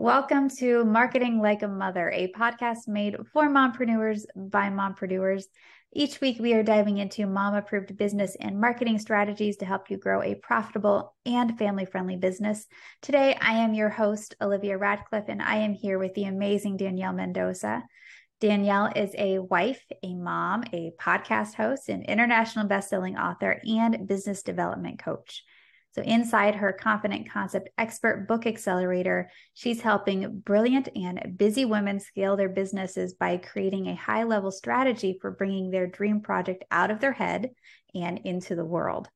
Welcome to Marketing Like a Mother, a podcast made for mompreneurs by mompreneurs. Each week, we are diving into mom-approved business and marketing strategies to help you grow a profitable and family-friendly business. Today, I am your host, Olivia Radcliffe, and I am here with the amazing Danielle Mendoza. Danielle is a wife, a mom, a podcast host, an international best-selling author, and business development coach. So inside her Confident Concept Expert Book Accelerator, she's helping brilliant and busy women scale their businesses by creating a high-level strategy for bringing their dream project out of their head and into the world.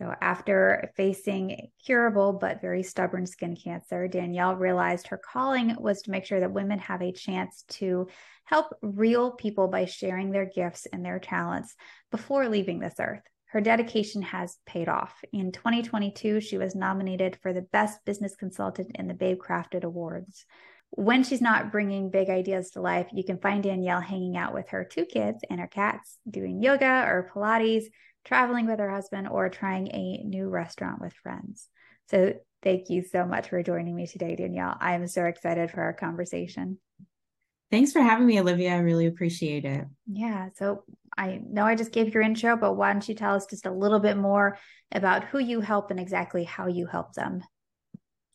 So after facing curable but very stubborn skin cancer, Danielle realized her calling was to make sure that women have a chance to help real people by sharing their gifts and their talents before leaving this earth. Her dedication has paid off. In 2022, she was nominated for the Best Business Consultant in the Babe Crafted Awards. When she's not bringing big ideas to life, you can find Danielle hanging out with her two kids and her cats, doing yoga or Pilates, traveling with her husband, or trying a new restaurant with friends. So thank you so much for joining me today, Danielle. I am so excited for our conversation. Thanks for having me, Olivia. I really appreciate it. Yeah. So I know I just gave your intro, but why don't you tell us just a little bit more about who you help and exactly how you help them?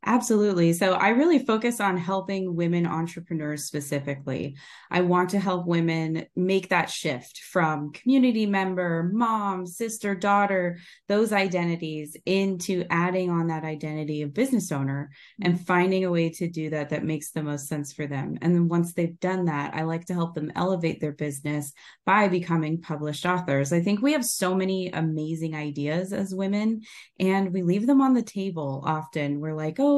Absolutely. So I really focus on helping women entrepreneurs specifically. I want to help women make that shift from community member, mom, sister, daughter, those identities into adding on that identity of business owner and finding a way to do that that makes the most sense for them. And then once they've done that, I like to help them elevate their business by becoming published authors. I think we have so many amazing ideas as women, and we leave them on the table often. We're like, oh,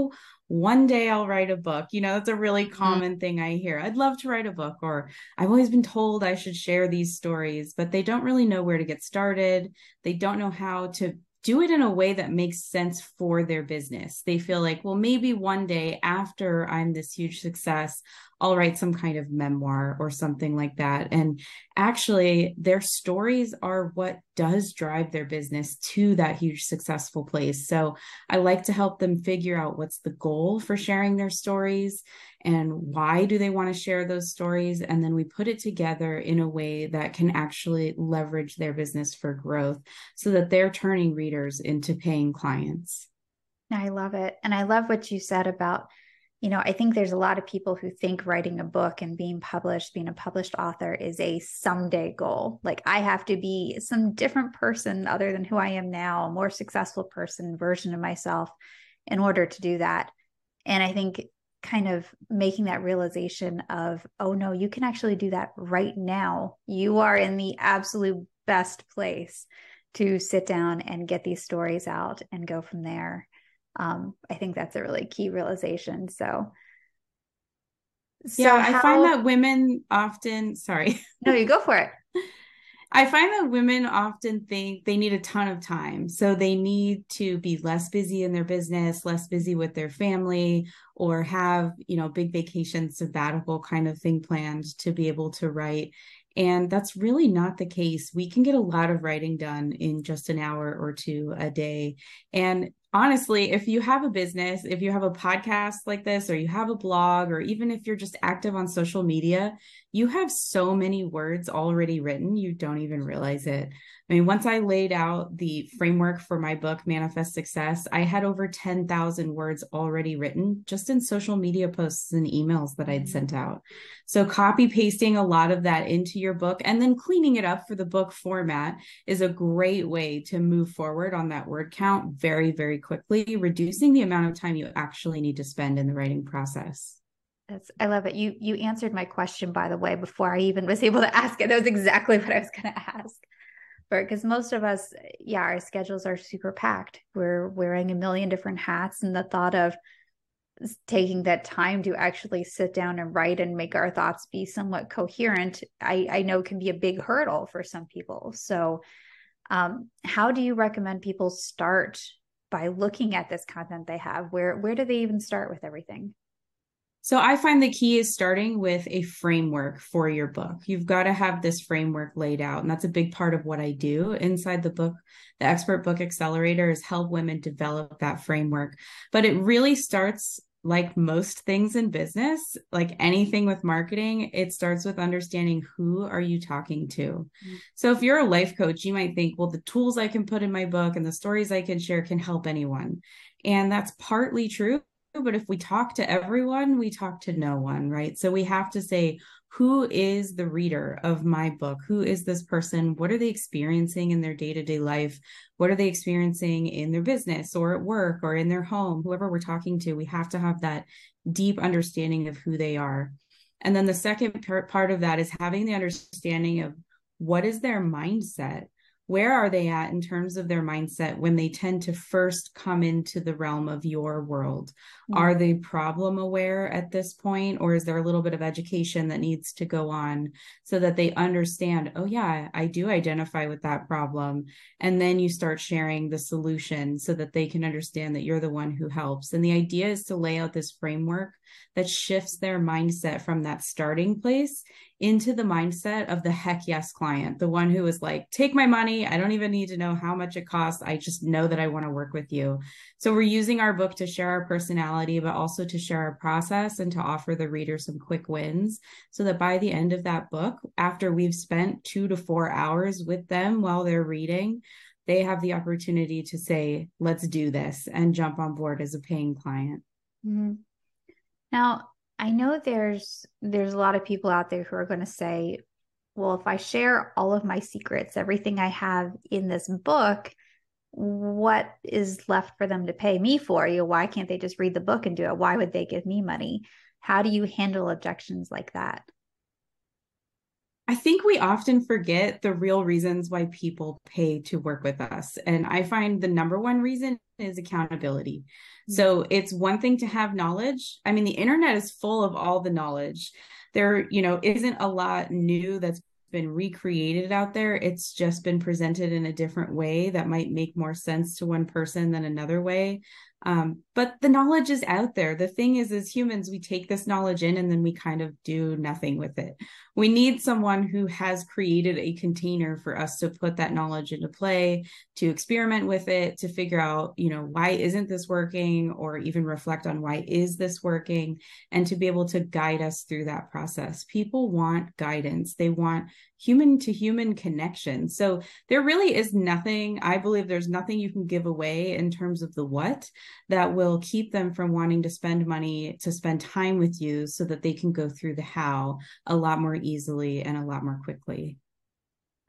one day I'll write a book. You know, that's a really common thing I hear. I'd love to write a book, or I've always been told I should share these stories, but they don't really know where to get started. They don't know how to do it in a way that makes sense for their business. They feel like, well, maybe one day after I'm this huge success, I'll write some kind of memoir or something like that. And actually, their stories are what does drive their business to that huge successful place. So I like to help them figure out what's the goal for sharing their stories and why do they want to share those stories? And then we put it together in a way that can actually leverage their business for growth so that they're turning readers into paying clients. I love it. And I love what you said about, you know, I think there's a lot of people who think writing a book and being published, being a published author is a someday goal. Like I have to be some different person other than who I am now, a more successful person, version of myself in order to do that. And I think kind of making that realization of, oh no, you can actually do that right now. You are in the absolute best place to sit down and get these stories out and go from there. I think that's a really key realization. So yeah, I find that women often, No, you go for it. I find that women often think they need a ton of time. So they need to be less busy in their business, less busy with their family, or have, you know, big vacation, sabbatical kind of thing planned to be able to write. And that's really not the case. We can get a lot of writing done in just an hour or two a day. And honestly, if you have a business, if you have a podcast like this, or you have a blog, or even if you're just active on social media, you have so many words already written, you don't even realize it. I mean, once I laid out the framework for my book, Manifest Success, I had over 10,000 words already written just in social media posts and emails that I'd sent out. So copy pasting a lot of that into your book and then cleaning it up for the book format is a great way to move forward on that word count very, very quickly, reducing the amount of time you actually need to spend in the writing process. I love it. You answered my question, by the way, before I even was able to ask it. That was exactly what I was going to ask. Because most of us, yeah, our schedules are super packed. We're wearing a million different hats, and the thought of taking that time to actually sit down and write and make our thoughts be somewhat coherent, I know can be a big hurdle for some people. So how do you recommend people start by looking at this content they have? Where do they even start with everything? So I find the key is starting with a framework for your book. You've got to have this framework laid out. And that's a big part of what I do inside the book. The Expert Book Accelerator is help women develop that framework. But it really starts like most things in business, like anything with marketing, it starts with understanding who are you talking to. Mm-hmm. So if you're a life coach, you might think, well, the tools I can put in my book and the stories I can share can help anyone. And that's partly true. But if we talk to everyone, we talk to no one, right? So we have to say, who is the reader of my book? Who is this person? What are they experiencing in their day-to-day life? What are they experiencing in their business or at work or in their home? Whoever we're talking to, we have to have that deep understanding of who they are. And then the second part of that is having the understanding of what is their mindset? Where are they at in terms of their mindset when they tend to first come into the realm of your world? Mm-hmm. Are they problem aware at this point? Or is there a little bit of education that needs to go on so that they understand, oh yeah, I do identify with that problem. And then you start sharing the solution so that they can understand that you're the one who helps. And the idea is to lay out this framework that shifts their mindset from that starting place into the mindset of the heck yes client, the one who is like, take my money. I don't even need to know how much it costs. I just know that I want to work with you. So we're using our book to share our personality, but also to share our process and to offer the reader some quick wins so that by the end of that book, after we've spent 2 to 4 hours with them while they're reading, they have the opportunity to say, let's do this and jump on board as a paying client. Mm-hmm. Now, I know there's a lot of people out there who are going to say, well, if I share all of my secrets, everything I have in this book, what is left for them to pay me for? Why can't they just read the book and do it? Why would they give me money? How do you handle objections like that? I think we often forget the real reasons why people pay to work with us. And I find the number one reason is accountability. Mm-hmm. So it's one thing to have knowledge. I mean, the internet is full of all the knowledge. There, isn't a lot new that's been recreated out there. It's just been presented in a different way that might make more sense to one person than another way. But the knowledge is out there. The thing is, as humans, we take this knowledge in and then we kind of do nothing with it. We need someone who has created a container for us to put that knowledge into play, to experiment with it, to figure out, why isn't this working, or even reflect on why is this working, and to be able to guide us through that process. People want guidance. They want human to human connection. So there really is nothing, I believe there's nothing you can give away in terms of the what that will keep them from wanting to spend money, to spend time with you so that they can go through the how a lot more easily and a lot more quickly.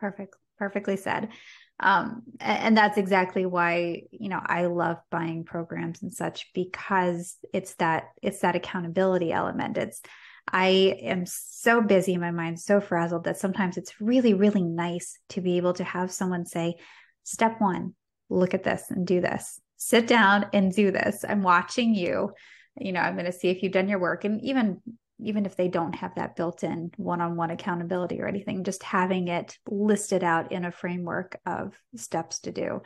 Perfect. Perfectly said. And that's exactly why, I love buying programs and such, because it's that accountability element. I am so busy, my mind's so frazzled that sometimes it's really, really nice to be able to have someone say, step one, look at this and do this. Sit down and do this. I'm watching you. I'm going to see if you've done your work. And even if they don't have that built-in one-on-one accountability or anything, just having it listed out in a framework of steps to do,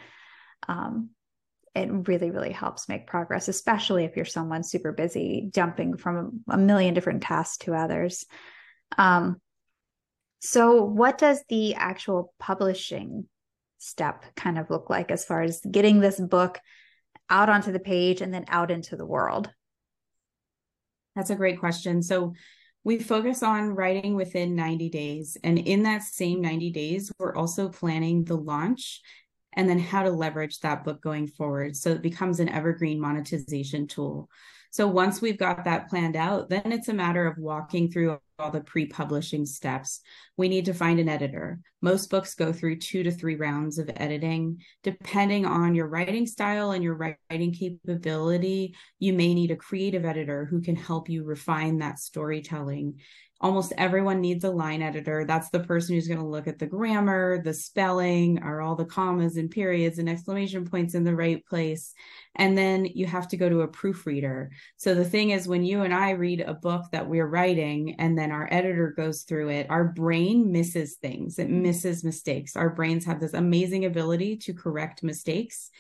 it really, really helps make progress, especially if you're someone super busy jumping from a million different tasks to others. So what does the actual publishing step kind of look like as far as getting this book out onto the page and then out into the world? That's a great question. So we focus on writing within 90 days. And in that same 90 days, we're also planning the launch and then how to leverage that book going forward. So it becomes an evergreen monetization tool. So once we've got that planned out, then it's a matter of walking through all the pre-publishing steps. We need to find an editor. Most books go through 2 to 3 rounds of editing. Depending on your writing style and your writing capability, you may need a creative editor who can help you refine that storytelling. Almost everyone needs a line editor. That's the person who's going to look at the grammar, the spelling, are all the commas and periods and exclamation points in the right place? And then you have to go to a proofreader. So the thing is, when you and I read a book that we're writing and then our editor goes through it, our brain misses things. It misses mistakes. Our brains have this amazing ability to correct mistakes.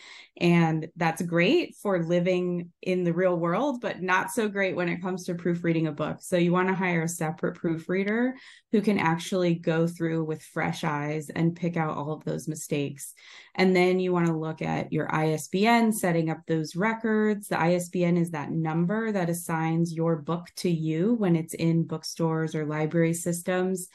And that's great for living in the real world, but not so great when it comes to proofreading a book. So you want to hire a separate proofreader who can actually go through with fresh eyes and pick out all of those mistakes. And then you want to look at your ISBN, setting up those records. The ISBN is that number that assigns your book to you when it's in bookstores or library systems.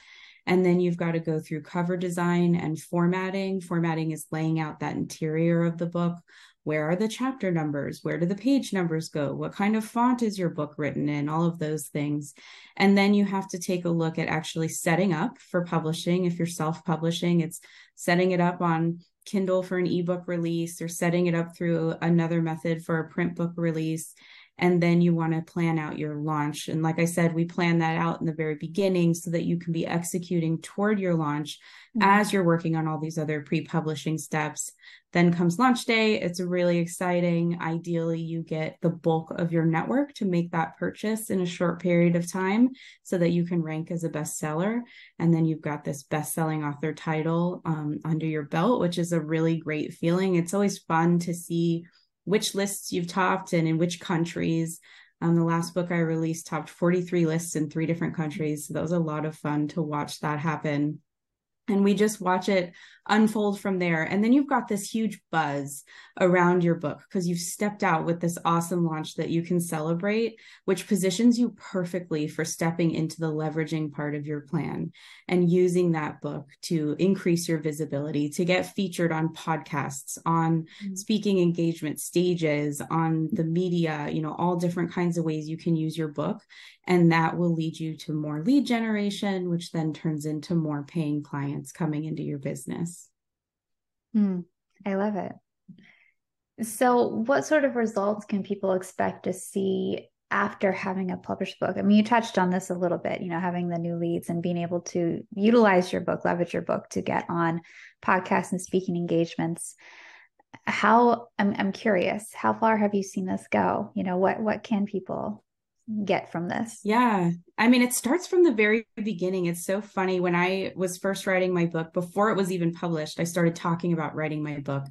And then you've got to go through cover design and formatting. Formatting is laying out that interior of the book. Where are the chapter numbers? Where do the page numbers go? What kind of font is your book written in? All of those things. And then you have to take a look at actually setting up for publishing. If you're self-publishing, it's setting it up on Kindle for an ebook release or setting it up through another method for a print book release. And then you want to plan out your launch. And like I said, we plan that out in the very beginning so that you can be executing toward your launch as you're working on all these other pre-publishing steps. Then comes launch day. It's really exciting. Ideally, you get the bulk of your network to make that purchase in a short period of time so that you can rank as a bestseller. And then you've got this best-selling author title under your belt, which is a really great feeling. It's always fun to see which lists you've topped and in which countries. The last book I released topped 43 lists in 3 different countries. So that was a lot of fun to watch that happen. And we just watch it unfold from there. And then you've got this huge buzz around your book because you've stepped out with this awesome launch that you can celebrate, which positions you perfectly for stepping into the leveraging part of your plan and using that book to increase your visibility, to get featured on podcasts, on speaking engagement stages, on the media, you know, all different kinds of ways you can use your book. And that will lead you to more lead generation, which then turns into more paying clients coming into your business. I love it. So what sort of results can people expect to see after having a published book? I mean, you touched on this a little bit, you know, having the new leads and being able to utilize your book, leverage your book to get on podcasts and speaking engagements. How, I'm curious, how far have you seen this go? You know, what can people get from this? Yeah. I mean, it starts from the very beginning. It's so funny. When I was first writing my book, before it was even published, I started talking about writing my book.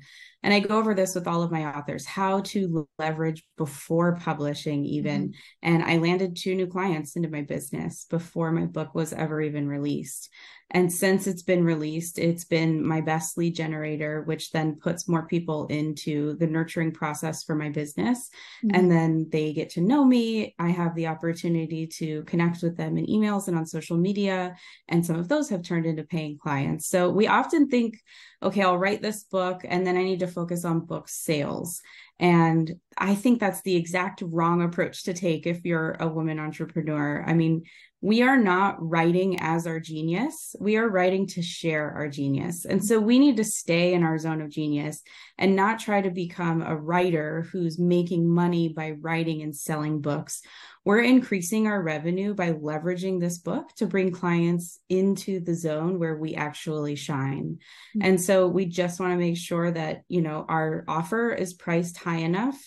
And I go over this with all of my authors, how to leverage before publishing even. And I landed 2 new clients into my business before my book was ever even released. And since it's been released, it's been my best lead generator, which then puts more people into the nurturing process for my business. And then they get to know me. I have the opportunity to connect with them in emails and on social media. And some of those have turned into paying clients. So we often think, okay, I'll write this book and then I need to focus on book sales. And I think that's the exact wrong approach to take if you're a woman entrepreneur. I mean, we are not writing as our genius. We are writing to share our genius. And so we need to stay in our zone of genius and not try to become a writer who's making money by writing and selling books. We're increasing our revenue by leveraging this book to bring clients into the zone where we actually shine. And so we just want to make sure that, you know, our offer is priced high enough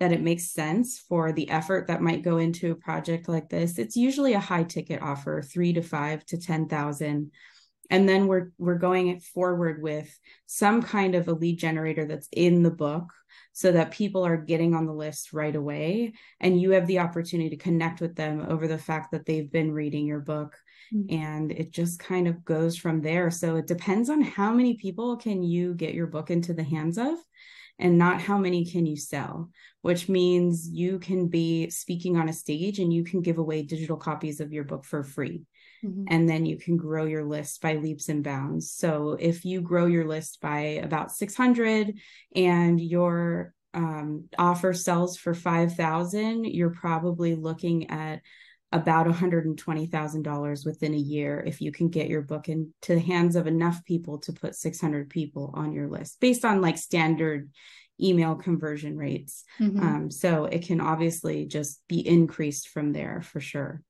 that it makes sense for the effort that might go into a project like this. It's usually a high ticket offer, 3 to 5 to 10,000. And then we're going forward with some kind of a lead generator that's in the book so that people are getting on the list right away. And you have the opportunity to connect with them over the fact that they've been reading your book. And it just kind of goes from there. So it depends on how many people can you get your book into the hands of and not how many can you sell, which means you can be speaking on a stage and you can give away digital copies of your book for free. And then you can grow your list by leaps and bounds. So if you grow your list by about 600 and your offer sells for 5,000, you're probably looking at about $120,000 within a year if you can get your book into the hands of enough people to put 600 people on your list based on like standard email conversion rates. So it can obviously just be increased from there for sure.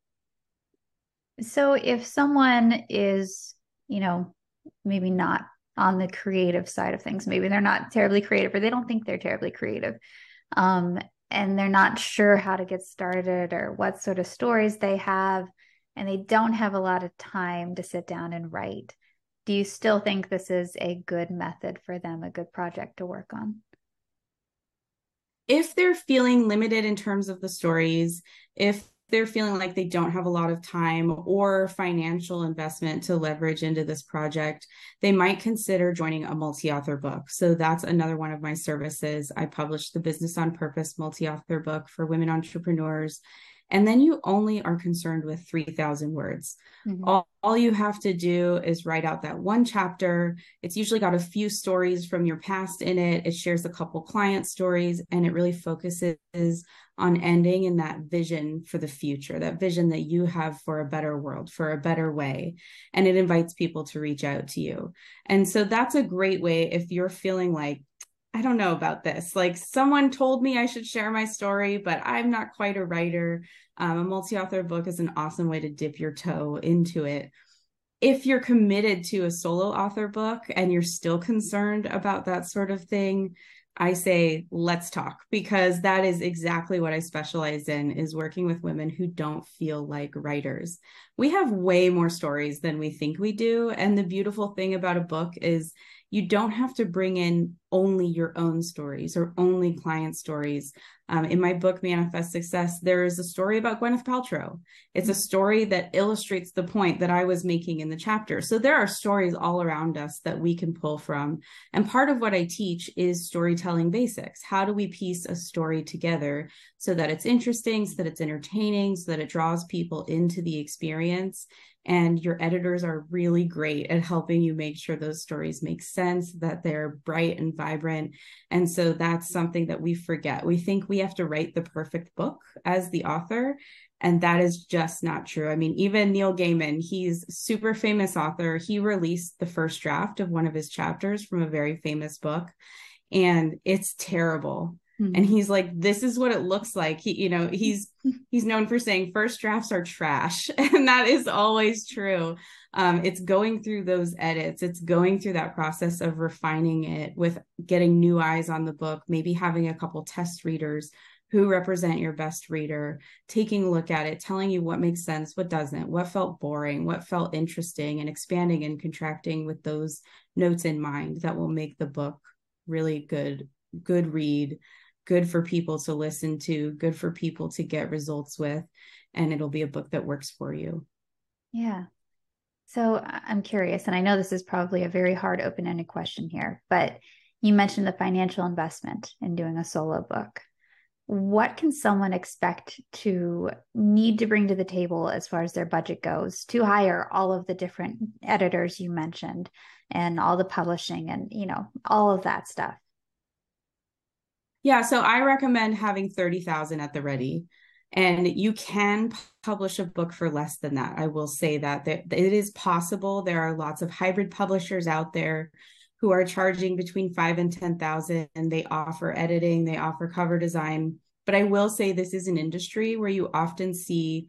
So if someone is, you know, maybe not on the creative side of things, maybe they're not terribly creative or they don't think they're terribly creative, and they're not sure how to get started or what sort of stories they have, and they don't have a lot of time to sit down and write, do you still think this is a good method for them, a good project to work on? If they're feeling limited in terms of the stories, if they're feeling like they don't have a lot of time or financial investment to leverage into this project, they might consider joining a multi-author book. So that's another one of my services. I published the Business on Purpose multi-author book for women entrepreneurs. And then you only are concerned with 3,000 words. Mm-hmm. All you have to do is write out that one chapter. It's usually got a few stories from your past in it. It shares a couple client stories, and it really focuses on ending in that vision for the future, that vision that you have for a better world, for a better way. And it invites people to reach out to you. And so that's a great way if you're feeling like, I don't know about this. Like, someone told me I should share my story, but I'm not quite a writer. A multi-author book is an awesome way to dip your toe into it. If you're committed to a solo author book and you're still concerned about that sort of thing, I say, let's talk, because that is exactly what I specialize in, is working with women who don't feel like writers. We have way more stories than we think we do. And the beautiful thing about a book is you don't have to bring in only your own stories or only client stories. In my book, Manifest Success, there is a story about Gwyneth Paltrow. It's a story that illustrates the point that I was making in the chapter. So there are stories all around us that we can pull from. And part of what I teach is storytelling basics. How do we piece a story together so that it's interesting, so that it's entertaining, so that it draws people into the experience? And your editors are really great at helping you make sure those stories make sense, that they're bright and vibrant. And so that's something that we forget. We think we have to write the perfect book as the author, and that is just not true. I mean, even Neil Gaiman, he's a super famous author. He released the first draft of one of his chapters from a very famous book, and it's terrible. And he's like, this is what it looks like. He's known for saying first drafts are trash. And that is always true. It's going through those edits. It's going through that process of refining it with getting new eyes on the book, maybe having a couple test readers who represent your best reader, taking a look at it, telling you what makes sense, what doesn't, what felt boring, what felt interesting, and expanding and contracting with those notes in mind that will make the book really good read, good for people to listen to, good for people to get results with, and it'll be a book that works for you. Yeah. So I'm curious, and I know this is probably a very hard open-ended question here, but you mentioned the financial investment in doing a solo book. What can someone expect to need to bring to the table as far as their budget goes to hire all of the different editors you mentioned and all the publishing and, all of that stuff? Yeah, so I recommend having $30,000 at the ready, and you can publish a book for less than that. I will say that it is possible. There are lots of hybrid publishers out there who are charging between $5,000 and $10,000, and they offer editing, they offer cover design. But I will say this is an industry where you often see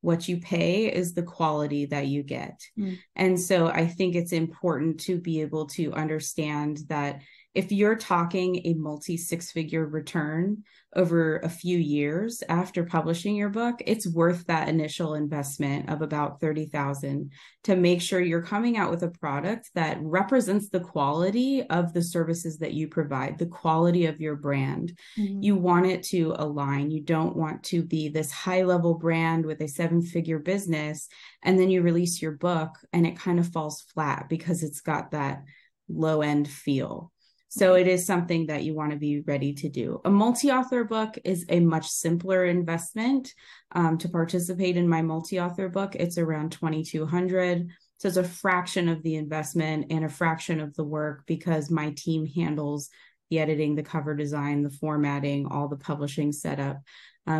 what you pay is the quality that you get. Mm. And so I think it's important to be able to understand that if you're talking a multi-six-figure return over a few years after publishing your book, it's worth that initial investment of about $30,000 to make sure you're coming out with a product that represents the quality of the services that you provide, the quality of your brand. Mm-hmm. You want it to align. You don't want to be this high-level brand with a seven-figure business, and then you release your book and it kind of falls flat because it's got that low-end feel. So it is something that you want to be ready to do. A multi-author book is a much simpler investment. To participate in my multi-author book, it's around $2,200. So it's a fraction of the investment and a fraction of the work, because my team handles the editing, the cover design, the formatting, all the publishing setup.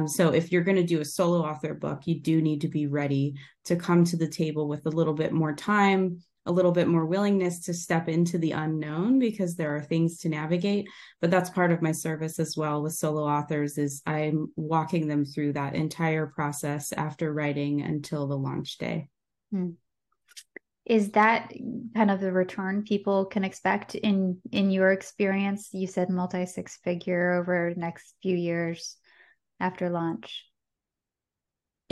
So if you're going to do a solo author book, you do need to be ready to come to the table with a little bit more time, a little bit more willingness to step into the unknown, because there are things to navigate. But that's part of my service as well with solo authors, is I'm walking them through that entire process after writing until the launch day. Is that kind of the return people can expect in your experience? You said multi-six-figure over the next few years after launch.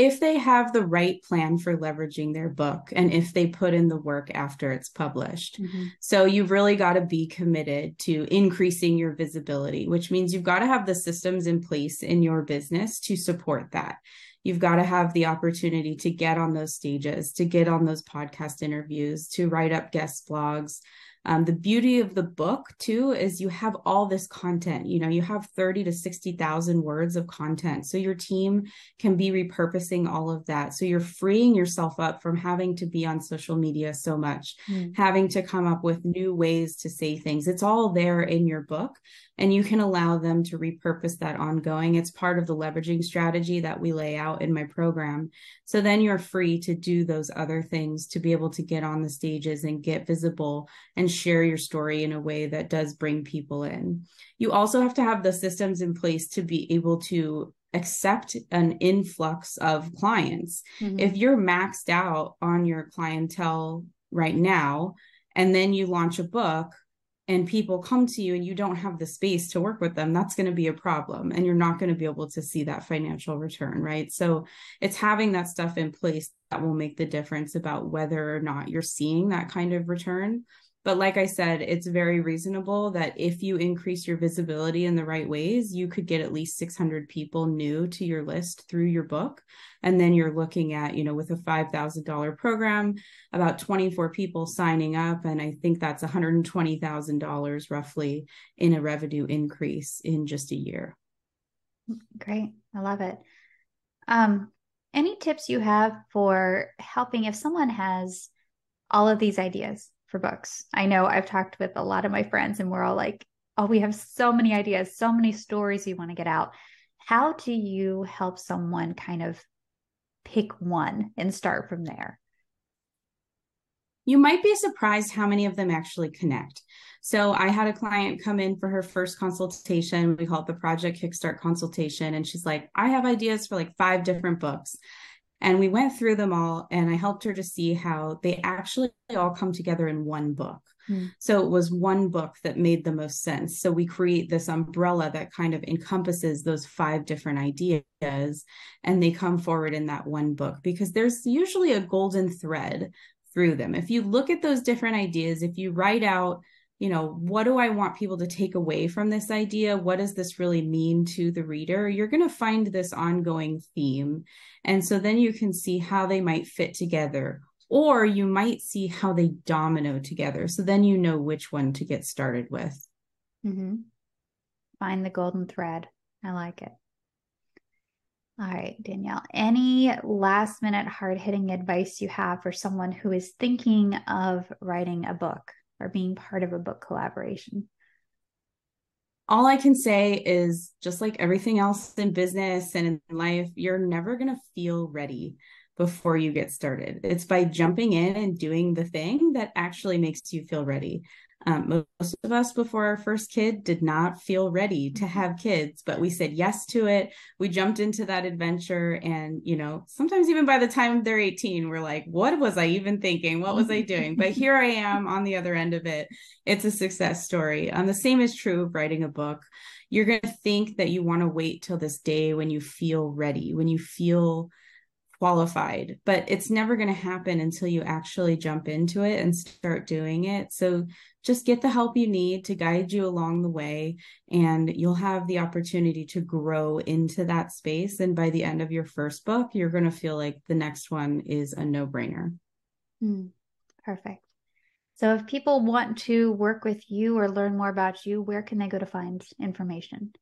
if they have the right plan for leveraging their book and if they put in the work after it's published. Mm-hmm. So you've really got to be committed to increasing your visibility, which means you've got to have the systems in place in your business to support that. You've got to have the opportunity to get on those stages, to get on those podcast interviews, to write up guest blogs. The beauty of the book too, is you have all this content, you know, you have 30 to 60,000 words of content. So your team can be repurposing all of that. So you're freeing yourself up from having to be on social media so much, having to come up with new ways to say things. It's all there in your book and you can allow them to repurpose that ongoing. It's part of the leveraging strategy that we lay out in my program. So then you're free to do those other things, to be able to get on the stages and get visible and share your story in a way that does bring people in. You also have to have the systems in place to be able to accept an influx of clients. Mm-hmm. If you're maxed out on your clientele right now, and then you launch a book and people come to you and you don't have the space to work with them, that's going to be a problem. And you're not going to be able to see that financial return, right? So it's having that stuff in place that will make the difference about whether or not you're seeing that kind of return. But like I said, it's very reasonable that if you increase your visibility in the right ways, you could get at least 600 people new to your list through your book. And then you're looking at, you know, with a $5,000 program, about 24 people signing up. And I think that's $120,000 roughly in a revenue increase in just a year. Great. I love it. Any tips you have for helping if someone has all of these ideas for books? I know I've talked with a lot of my friends and we're all like, oh, we have so many ideas, so many stories we want to get out. How do you help someone kind of pick one and start from there? You might be surprised how many of them actually connect. So I had a client come in for her first consultation. We call it the Project Kickstart consultation. And she's like, I have ideas for like 5 different books. And we went through them all and I helped her to see how they actually all come together in one book. So it was one book that made the most sense. So we create this umbrella that kind of encompasses those 5 different ideas and they come forward in that one book because there's usually a golden thread through them. If you look at those different ideas, if you write out, you know, what do I want people to take away from this idea? What does this really mean to the reader? You're going to find this ongoing theme. And so then you can see how they might fit together, or you might see how they domino together. So then you know which one to get started with. Mm-hmm. Find the golden thread. I like it. All right, Danielle, any last minute hard hitting advice you have for someone who is thinking of writing a book or being part of a book collaboration? All I can say is, just like everything else in business and in life, you're never going to feel ready before you get started. It's by jumping in and doing the thing that actually makes you feel ready. Most of us before our first kid did not feel ready to have kids, but we said yes to it. We jumped into that adventure. And, you know, sometimes even by the time they're 18, we're like, what was I even thinking? What was I doing? But here I am on the other end of it. It's a success story. The same is true of writing a book. You're going to think that you want to wait till this day when you feel ready, when you feel qualified, but it's never going to happen until you actually jump into it and start doing it. So just get the help you need to guide you along the way, and you'll have the opportunity to grow into that space. And by the end of your first book, you're going to feel like the next one is a no-brainer. Perfect. So if people want to work with you or learn more about you, where can they go to find information?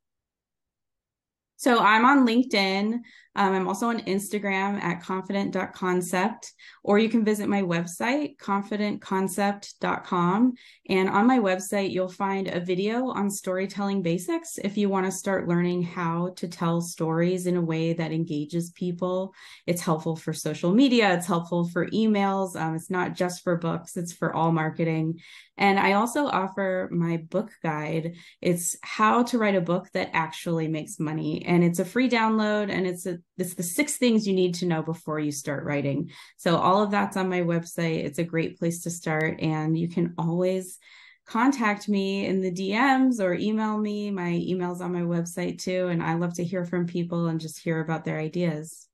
So I'm on LinkedIn. I'm also on Instagram at confident.concept, or you can visit my website, confidentconcept.com. And on my website, you'll find a video on storytelling basics if you want to start learning how to tell stories in a way that engages people. It's helpful for social media. It's helpful for emails. It's not just for books. It's for all marketing. And I also offer my book guide. It's how to write a book that actually makes money. And it's a free download, and it's the 6 things you need to know before you start writing. So all of that's on my website. It's a great place to start. And you can always contact me in the DMs or email me. My email's on my website too. And I love to hear from people and just hear about their ideas.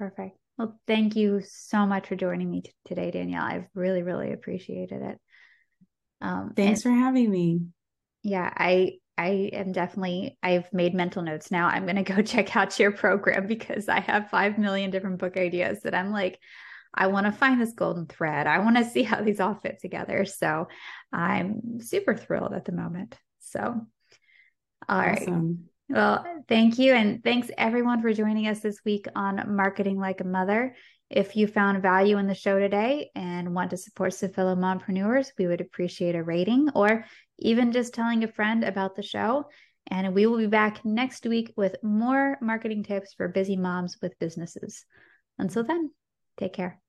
Perfect. Well, thank you so much for joining me today, Danielle. I've really, really appreciated it. Thanks for having me. Yeah, I am definitely, I've made mental notes now. I'm going to go check out your program because I have 5 million different book ideas that I'm like, I want to find this golden thread. I want to see how these all fit together. So I'm super thrilled at the moment. So, all right. Well, thank you. And thanks everyone for joining us this week on Marketing Like a Mother. If you found value in the show today and want to support some fellow mompreneurs, we would appreciate a rating or even just telling a friend about the show. And we will be back next week with more marketing tips for busy moms with businesses. Until then, take care.